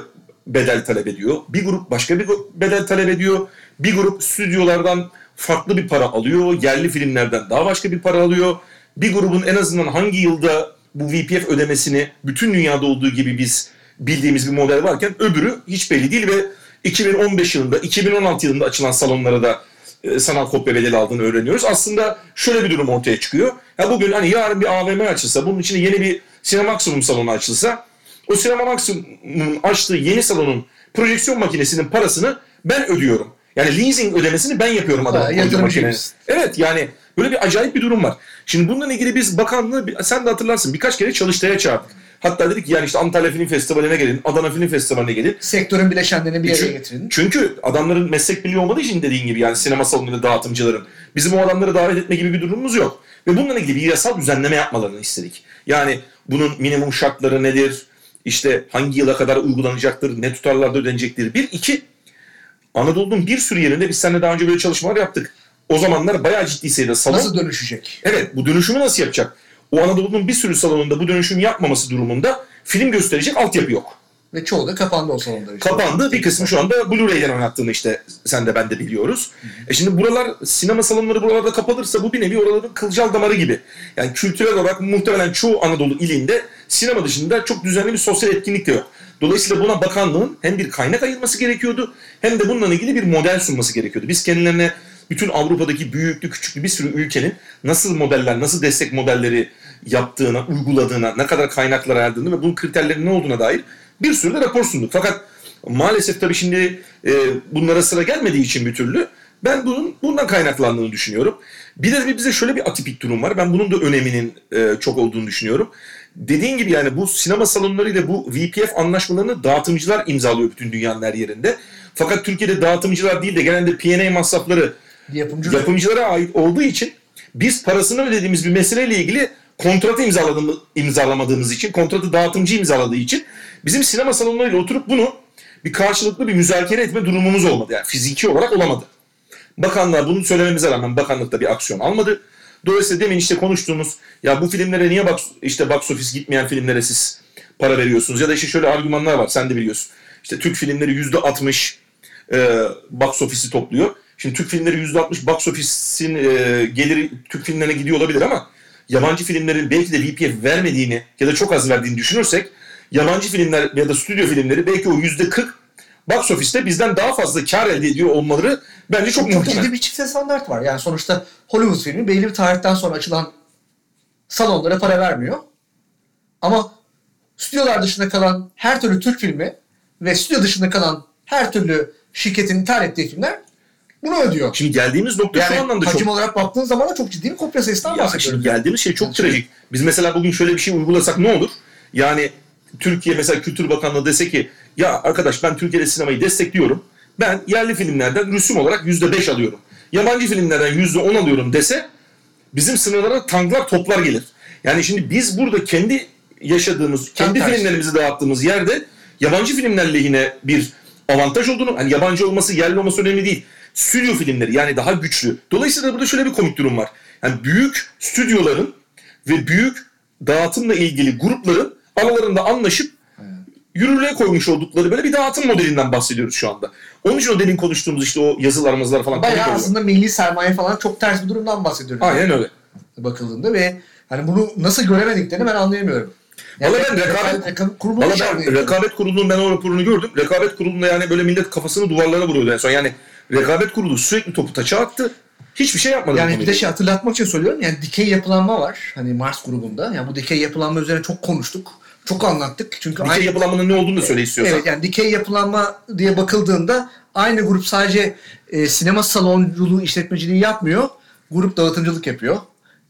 bedel talep ediyor. Bir grup başka bir bedel talep ediyor. Bir grup stüdyolardan farklı bir para alıyor. Yerli filmlerden daha başka bir para alıyor. Bir grubun en azından hangi yılda bu V P F ödemesini bütün dünyada olduğu gibi biz bildiğimiz bir model varken öbürü hiç belli değil ve iki bin on beş yılında, iki bin on altı yılında açılan salonlara da e, sanal kopya bedeli aldığını öğreniyoruz. Aslında şöyle bir durum ortaya çıkıyor. Ya bugün hani yarın bir A V M açılsa, bunun içinde yeni bir Cinemaximum salonu açılsa, o Cinemaximum'un açtığı yeni salonun projeksiyon makinesinin parasını ben ödüyorum. Yani leasing ödemesini ben yapıyorum adamın. Ya, evet yani böyle bir acayip bir durum var. Şimdi bununla ilgili biz bakanlığı, sen de hatırlarsın, birkaç kere çalıştaya çağırdık. Hatta dedik ki yani işte Antalya Film Festivali'ne gelin, Adana Film Festivali'ne gelin. Sektörün bileşenlerini bir araya getirin. Çünkü adamların meslek birliği olmadığı için dediğin gibi yani sinema salonları dağıtımcıların. Bizim o adamları davet etme gibi bir durumumuz yok. Ve bununla ilgili bir yasal düzenleme yapmalarını istedik. Yani bunun minimum şartları nedir? İşte hangi yıla kadar uygulanacaktır? Ne tutarlarda ödenecektir? Bir, iki, Anadolu'nun bir sürü yerinde biz seninle daha önce böyle çalışmalar yaptık. O zamanlar bayağı ciddi sayıda salon... Nasıl dönüşecek? Evet, bu dönüşümü nasıl yapacak? O Anadolu'nun bir sürü salonunda bu dönüşümü yapmaması durumunda film gösterecek altyapı yok. Ve çoğu da kapandı o salonda. Işte. Kapandı. Bir kısmı şu anda Blu-ray'den oynattığını işte sen de ben de biliyoruz. Hı hı. E şimdi buralar, sinema salonları buralarda kapalırsa bu bir nevi oraların kılcal damarı gibi. Yani kültürel olarak muhtemelen çoğu Anadolu ilinde sinema dışında çok düzenli bir sosyal etkinlik de yok. Dolayısıyla buna bakanlığın hem bir kaynak ayırması gerekiyordu hem de bununla ilgili bir model sunması gerekiyordu. Biz kendilerine bütün Avrupa'daki büyüklü küçüklü bir sürü ülkenin nasıl modeller, nasıl destek modelleri yaptığına, uyguladığına, ne kadar kaynaklar ayırdığını ve bunun kriterlerinin ne olduğuna dair bir sürü de rapor sunduk. Fakat maalesef tabii şimdi e, bunlara sıra gelmediği için bir türlü ben bunun bundan kaynaklandığını düşünüyorum. Bir de bize şöyle bir atipik durum var. Ben bunun da öneminin e, çok olduğunu düşünüyorum. Dediğin gibi yani bu sinema salonlarıyla bu V P F anlaşmalarını dağıtımcılar imzalıyor bütün dünyanın her yerinde. Fakat Türkiye'de dağıtımcılar değil de genelde P N A masrafları Yapımcı yapımcılara ait olduğu için biz parasını ödediğimiz bir meseleyle ilgili kontratı imzalamadığımız için, kontratı dağıtımcı imzaladığı için bizim sinema salonlarıyla oturup bunu bir karşılıklı bir müzakere etme durumumuz olmadı. Yani fiziki olarak olamadı. Bakanlar bunu söylememize rağmen bakanlıkta bir aksiyon almadı. Dolayısıyla demin işte konuştuğumuz ya bu filmlere niye box, işte box office gitmeyen filmlere siz para veriyorsunuz ya da işte şöyle argümanlar var sen de biliyorsun. İşte Türk filmleri yüzde altmış e, box office'i topluyor. Şimdi Türk filmleri yüzde altmış box office'in e, geliri Türk filmlerine gidiyor olabilir ama yabancı filmlerin belki de V P F vermediğini ya da çok az verdiğini düşünürsek, yabancı filmler ya da stüdyo filmleri belki o yüzde kırk box office'te bizden daha fazla kar elde ediyor olmaları bence çok muhtemel. Çok ciddi bir çiftsel standart var. Yani sonuçta Hollywood filmi belli bir tarihten sonra açılan salonlara para vermiyor. Ama stüdyolar dışında kalan her türlü Türk filmi ve stüdyo dışında kalan her türlü şirketin ithal ettiği filmler bunu ödüyor. Şimdi geldiğimiz nokta yani şu anlamda çok... hacim olarak baktığın zaman da çok ciddi bir kopya sayısından bahsediyoruz. Şimdi geldiğimiz şey çok yani trajik. Biz mesela bugün şöyle bir şey uygulasak ne olur? Yani Türkiye mesela Kültür Bakanlığı dese ki ya arkadaş ben Türkiye'de sinemayı destekliyorum. Ben yerli filmlerden rüsum olarak yüzde beş alıyorum. Yabancı filmlerden yüzde on alıyorum dese bizim sınırlara tanklar toplar gelir. Yani şimdi biz burada kendi yaşadığımız, kendi Tam filmlerimizi tersi. dağıttığımız yerde yabancı filmler lehine bir avantaj olduğunu, hani yabancı olması, yerli olması önemli değil. Stüdyo filmleri yani daha güçlü. Dolayısıyla burada şöyle bir komik durum var. Yani büyük stüdyoların ve büyük dağıtımla ilgili grupların aralarında anlaşıp yürürlüğe koymuş oldukları böyle bir dağıtım modelinden bahsediyoruz şu anda. Onun için o demin konuştuğumuz işte o yazılar mazılar falan. Bayağı aslında milli sermaye falan çok ters bir durumdan bahsediyoruz. Aynen öyle. Bakıldığında ve hani bunu nasıl göremediklerini ben anlayamıyorum. Yani Valla ben rekabet, rekabet kurulunu ben, rekabet kurulunun ben o raporunu gördüm. Rekabet kurulunda yani böyle millet kafasını duvarlara vuruyordu en son. Yani rekabet kurulu sürekli topu taça attı. Hiçbir şey yapmadı. Yani bir de şey hatırlatmak için söylüyorum. Yani dikey yapılanma var. Hani Mars grubunda. Yani bu dikey yapılanma üzerine çok konuştuk. Çok anlattık. Çünkü dikey aynı... yapılanmanın ne olduğunu da söyle istiyorsan. Evet yani dikey yapılanma diye bakıldığında aynı grup sadece e, sinema salonculuğu, işletmeciliği yapmıyor. Grup dağıtımcılık yapıyor.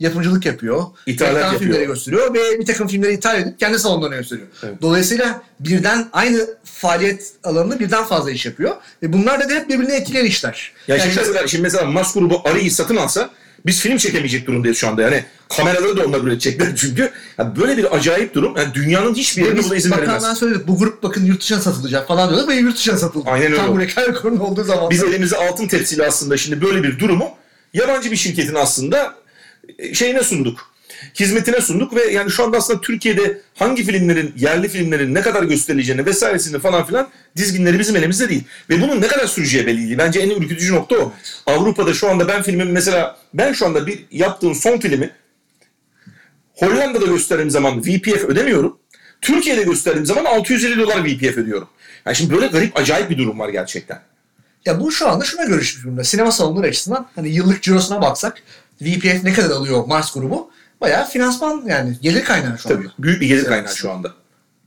Yapımcılık yapıyor. İthalat filmleri gösteriyor ve bir takım filmleri ithal edip kendi salonlarına gösteriyor. Evet. Dolayısıyla birden aynı faaliyet alanında birden fazla iş yapıyor. Ve bunlar da hep birbirine etkiler işler. Ya yani şimdi, mesela, mesela, şimdi mesela Mars grubu Arı'yı satın alsa biz film çekemeyecek durumdayız şu anda. Yani kameraları da onlar üretecekler çünkü. Yani böyle bir acayip durum. Yani dünyanın hiçbir yerine buna izin veremez. Bakandan söyledik bu grup bakın yurt dışına satılacak falan diyorlar ve yurt dışına satıldı. Aynen öyle. Tam bu rekabet konu olduğu zaman. Biz elimize altın tepsiyle aslında şimdi böyle bir durumu yabancı bir şirketin aslında şeyine sunduk. Hizmetine sunduk ve yani şu anda aslında Türkiye'de hangi filmlerin, yerli filmlerin ne kadar gösterileceğini vesairesini falan filan dizginleri bizim elimizde değil. Ve bunun ne kadar süreceği belli değil. Bence en ürkütücü nokta o. Avrupa'da şu anda ben filmim mesela ben şu anda bir yaptığım son filmi Hollanda'da gösterdiğim zaman V P F ödemiyorum. Türkiye'de gösterdiğim zaman altı yüz elli dolar V P F ödüyorum. Yani şimdi böyle garip acayip bir durum var gerçekten. Ya bu şu anda şuna görüşmüş durumda. Sinema salonları açısından hani yıllık cirosuna baksak V P F ne kadar alıyor Mars grubu? Bayağı finansman yani gelir kaynağı şu anda. Tabii, büyük bir gelir kaynağı şu anda.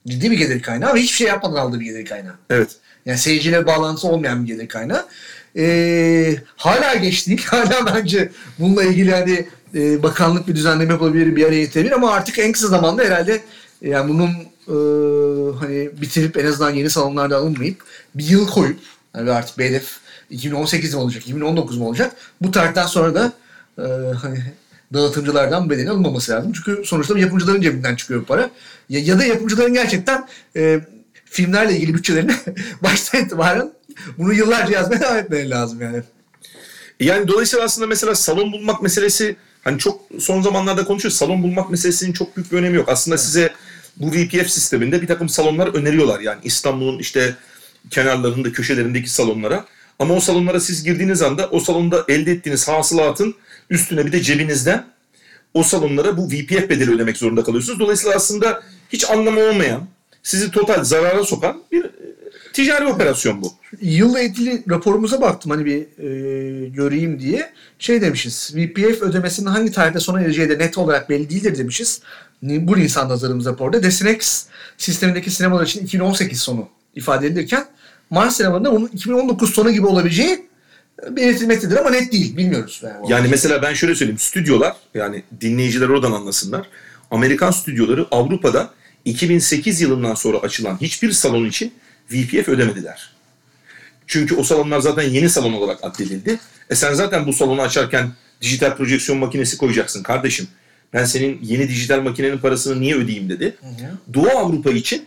Ciddi bir gelir kaynağı ve hiçbir şey yapmadan aldığı bir gelir kaynağı. Evet. Yani seyirciyle bağlantısı olmayan bir gelir kaynağı. Ee, hala geç değil. Hala bence bununla ilgili hani e, bakanlık bir düzenleme yapabilir, bir araya getirebilir ama artık en kısa zamanda herhalde yani bunun e, hani bitirip en azından yeni salonlarda alınmayıp bir yıl koyup yani artık bir hedef iki bin on sekiz mi olacak, iki bin on dokuz mu olacak? Bu tarihten sonra da Ee, hani dağıtımcılardan bedeli alınmaması lazım. Çünkü sonuçta yapımcıların cebinden çıkıyor bu para. Ya, ya da yapımcıların gerçekten e, filmlerle ilgili bütçelerini baştan itibaren bunu yıllarca yazmaya devam etmeleri lazım yani. Yani dolayısıyla aslında mesela salon bulmak meselesi hani çok son zamanlarda konuşuyoruz. Salon bulmak meselesinin çok büyük bir önemi yok. Aslında evet. Size bu V P F sisteminde bir takım salonlar öneriyorlar. Yani İstanbul'un işte kenarlarında, köşelerindeki salonlara. Ama o salonlara siz girdiğiniz anda o salonda elde ettiğiniz hasılatın üstüne bir de cebinizden o salonlara bu V P F bedeli ödemek zorunda kalıyorsunuz. Dolayısıyla aslında hiç anlamı olmayan, sizi total zarara sokan bir ticari operasyon bu. Yılla ilgili raporumuza baktım hani bir e, göreyim diye. Şey demişiz, V P F ödemesinin hangi tarihte sona ereceği de net olarak belli değildir demişiz. Bu Nisan'da hazırladığımız raporda DCinex sistemindeki sinemalar için iki bin on sekiz sonu ifade edilirken Mars sinemalarında bunun iki bin on dokuz sonu gibi olabileceği belirtilmektedir ama net değil. Bilmiyoruz. Yani, yani mesela ben şöyle söyleyeyim. Stüdyolar yani dinleyiciler oradan anlasınlar. Amerikan stüdyoları Avrupa'da iki bin sekiz yılından sonra açılan hiçbir salon için V P F ödemediler. Çünkü o salonlar zaten yeni salon olarak addedildi. E sen zaten bu salonu açarken dijital projeksiyon makinesi koyacaksın kardeşim. Ben senin yeni dijital makinenin parasını niye ödeyeyim dedi. Hı hı. Doğu Avrupa için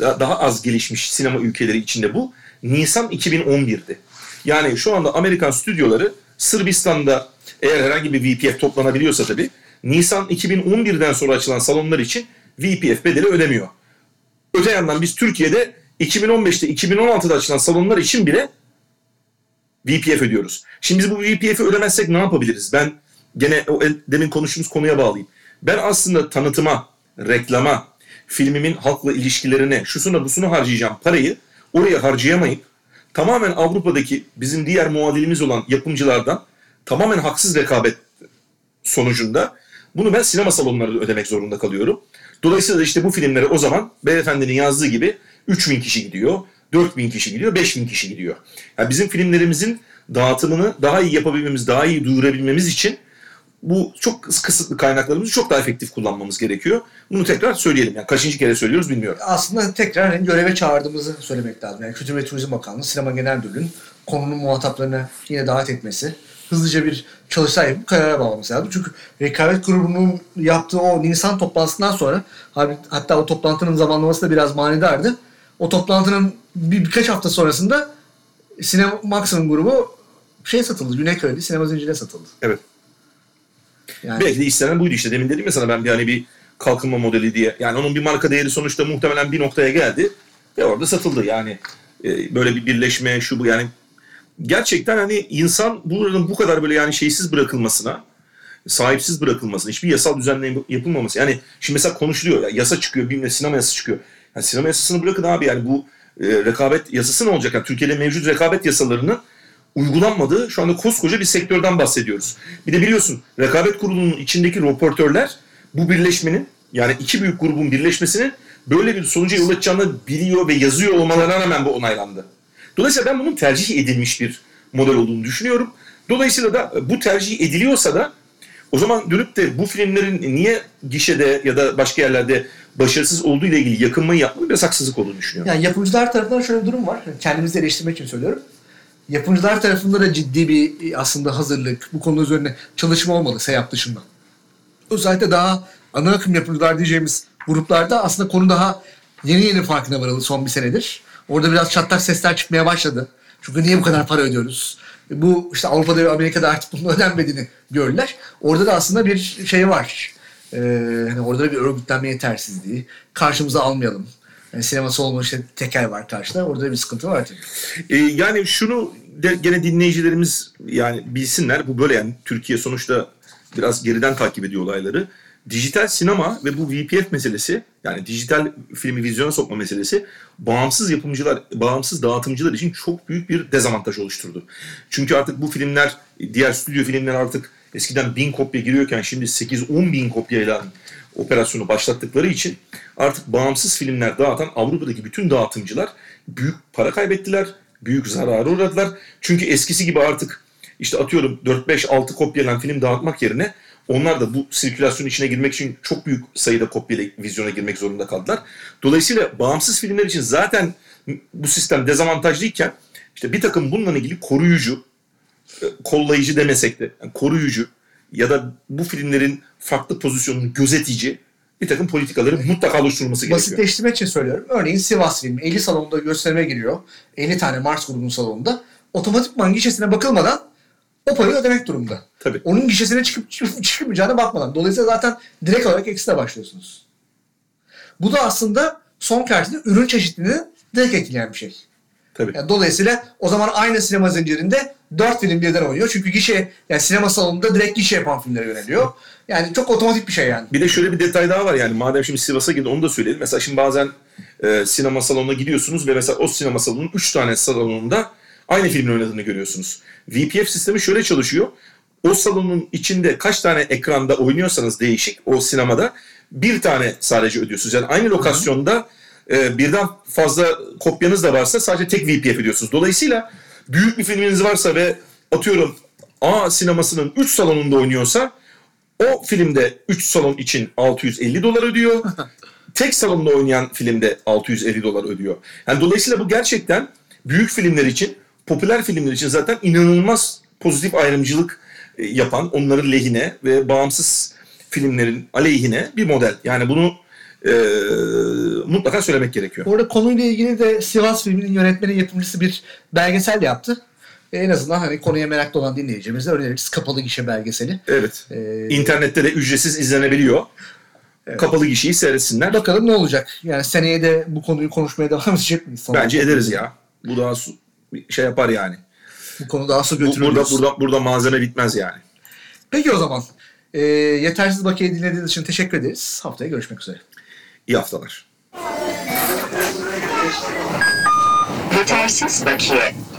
daha az gelişmiş sinema ülkeleri içinde bu. Nisan iki bin on bir'di. Yani şu anda Amerikan stüdyoları Sırbistan'da eğer herhangi bir V P F toplanabiliyorsa tabii Nisan iki bin on bir'den sonra açılan salonlar için V P F bedeli ödemiyor. Öte yandan biz Türkiye'de iki bin on beş'te iki bin on altı'da açılan salonlar için bile V P F ödüyoruz. Şimdi biz bu V P F'i ödemezsek ne yapabiliriz? Ben gene o el, demin konuştuğumuz konuya bağlayayım. Ben aslında tanıtıma, reklama, filmimin halkla ilişkilerine, şusuna busuna harcayacağım parayı oraya harcayamayıp tamamen Avrupa'daki bizim diğer muadilimiz olan yapımcılardan tamamen haksız rekabet sonucunda bunu ben sinema salonlarında ödemek zorunda kalıyorum. Dolayısıyla işte bu filmlere o zaman beyefendinin yazdığı gibi üç bin kişi gidiyor, dört bin kişi gidiyor, beş bin kişi gidiyor. Yani bizim filmlerimizin dağıtımını daha iyi yapabilmemiz, daha iyi duyurabilmemiz için bu çok kısıtlı kaynaklarımızı çok daha efektif kullanmamız gerekiyor. Bunu tekrar söyleyelim. Yani kaçıncı kere söylüyoruz bilmiyorum. Aslında tekrar göreve çağırdığımızı söylemek lazım. Yani Kültür ve Turizm Bakanlığı, Sinema Genel Müdürlüğü'nün konunun muhataplarına yine davet etmesi, hızlıca bir çalıştay yapıp karara bağlaması lazım. Çünkü rekabet grubunun yaptığı o Nisan toplantısından sonra, hatta o toplantının zamanlaması da biraz manidardı. O toplantının bir, birkaç hafta sonrasında Cinemaximum grubu şey satıldı, Güneyköy sinema zincirine satıldı. Evet. Yani. Belki de istenen buydu işte. Demin dedim ya sana ben bir hani bir kalkınma modeli diye. Yani onun bir marka değeri sonuçta muhtemelen bir noktaya geldi ve orada satıldı. Yani e, böyle bir birleşme şu bu yani. Gerçekten hani insan bunların bu kadar böyle yani şeysiz bırakılmasına, sahipsiz bırakılmasına, hiçbir yasal düzenleme yapılmaması. Yani şimdi mesela konuşuluyor ya, yasa çıkıyor, bilmem sinema yasası çıkıyor. Yani sinema yasasını bırakın abi, yani bu e, rekabet yasası ne olacak? Yani Türkiye'de mevcut rekabet yasalarının uygulanmadığı şu anda koskoca bir sektörden bahsediyoruz. Bir de biliyorsun rekabet kurulunun içindeki raportörler bu birleşmenin, yani iki büyük grubun birleşmesinin böyle bir sonuca yol açacağını biliyor ve yazıyor olmalarına rağmen bu onaylandı. Dolayısıyla ben bunun tercih edilmiş bir model olduğunu düşünüyorum. Dolayısıyla da bu tercih ediliyorsa da o zaman dönüp de bu filmlerin niye gişede ya da başka yerlerde başarısız olduğu ile ilgili yakınmayı yapmak biraz haksızlık olduğunu düşünüyorum. Yani yapımcılar tarafından şöyle bir durum var. Kendimizi eleştirmek için söylüyorum. Yapımcılar tarafında da ciddi bir aslında hazırlık, bu konu üzerine çalışma olmalı SEYAP dışında. Özellikle daha ana akım yapımcılar diyeceğimiz gruplarda aslında konu daha yeni yeni farkına varıldı son bir senedir. Orada biraz çatlak sesler çıkmaya başladı. Çünkü niye bu kadar para ödüyoruz? Bu işte Avrupa'da ve Amerika'da artık bunun ödenmediğini gördüler. Orada da aslında bir şey var. Ee, hani orada bir örgütlenme yetersizliği. Karşımıza almayalım. Yani sineması olmayan işte tekel var karşıda. Orada bir sıkıntı var tabii. Ee, yani şunu de gene dinleyicilerimiz yani bilsinler. Bu böyle yani Türkiye sonuçta biraz geriden takip ediyor olayları. Dijital sinema ve bu V P F meselesi, yani dijital filmi vizyona sokma meselesi bağımsız yapımcılar, bağımsız dağıtımcılar için çok büyük bir dezavantaj oluşturdu. Çünkü artık bu filmler, diğer stüdyo filmler artık eskiden bin kopya giriyorken şimdi sekiz on bin kopyayla operasyonu başlattıkları için artık bağımsız filmler dağıtan Avrupa'daki bütün dağıtımcılar büyük para kaybettiler, büyük zarara uğradılar. Çünkü eskisi gibi artık işte atıyorum dört beş altı kopyayla film dağıtmak yerine onlar da bu sirkülasyonun içine girmek için çok büyük sayıda kopyayla vizyona girmek zorunda kaldılar. Dolayısıyla bağımsız filmler için zaten bu sistem dezavantajlıyken işte bir takım bununla ilgili koruyucu, kollayıcı demesek de yani koruyucu ya da bu filmlerin farklı pozisyonunu gözetici bir takım politikaların mutlaka oluşturulması gerekiyor. Basitleştirmek için söylüyorum. Örneğin Sivas filmi elli salonda gösterime giriyor. elli tane Mars grubunun salonunda. Otomatikman gişesine bakılmadan o parayı ödemek durumda. Tabii. Onun gişesine çıkıp çıkmayacağına bakmadan. Dolayısıyla zaten direkt olarak ekside başlıyorsunuz. Bu da aslında son kartında ürün çeşitliliğini direkt etkileyen bir şey. Tabii. Yani dolayısıyla o zaman aynı sinema zincirinde dört film birden oynuyor. Çünkü gişe, yani sinema salonunda direkt gişe yapan filmlere yöneliyor. Yani çok otomatik bir şey yani. Bir de şöyle bir detay daha var yani. Madem şimdi Sivas'a girdi onu da söyleyelim. Mesela şimdi bazen e, sinema salonuna gidiyorsunuz ve mesela o sinema salonunun üç tane salonunda aynı filmin oynadığını görüyorsunuz. V P F sistemi şöyle çalışıyor. O salonun içinde kaç tane ekranda oynuyorsanız değişik o sinemada bir tane sadece ödüyorsunuz. Yani aynı lokasyonda e, birden fazla kopyanız da varsa sadece tek V P F ödüyorsunuz. Dolayısıyla büyük bir filminiz varsa ve atıyorum A sinemasının üç salonunda oynuyorsa o filmde üç salon için altı yüz elli dolar ödüyor. Tek salonda oynayan filmde altı yüz elli dolar ödüyor. Yani dolayısıyla bu gerçekten büyük filmler için, popüler filmler için zaten inanılmaz pozitif ayrımcılık yapan, onların lehine ve bağımsız filmlerin aleyhine bir model. Yani bunu e, mutlaka söylemek gerekiyor. Orada konuyla ilgili de Sivas filminin yönetmeni, yapımcısı bir belgesel yaptı. E, en azından hani konuya meraklı olan dinleyicimize öneririz. Kapalı Gişe belgeseli. Evet. Ee, İnternette de ücretsiz izlenebiliyor. Evet. Kapalı Gişe'yi seyretsinler. Bakalım ne olacak? Yani seneye de bu konuyu konuşmaya devam edecek miyiz? Bence ederiz ya. Bu daha su şey yapar yani. Bu konu daha su götürür. Burada, burada, burada malzeme bitmez yani. Peki o zaman. E, yetersiz Bakiye'yi dinlediğiniz için teşekkür ederiz. Haftaya görüşmek üzere. İyi haftalar. Yetersiz Bakiye.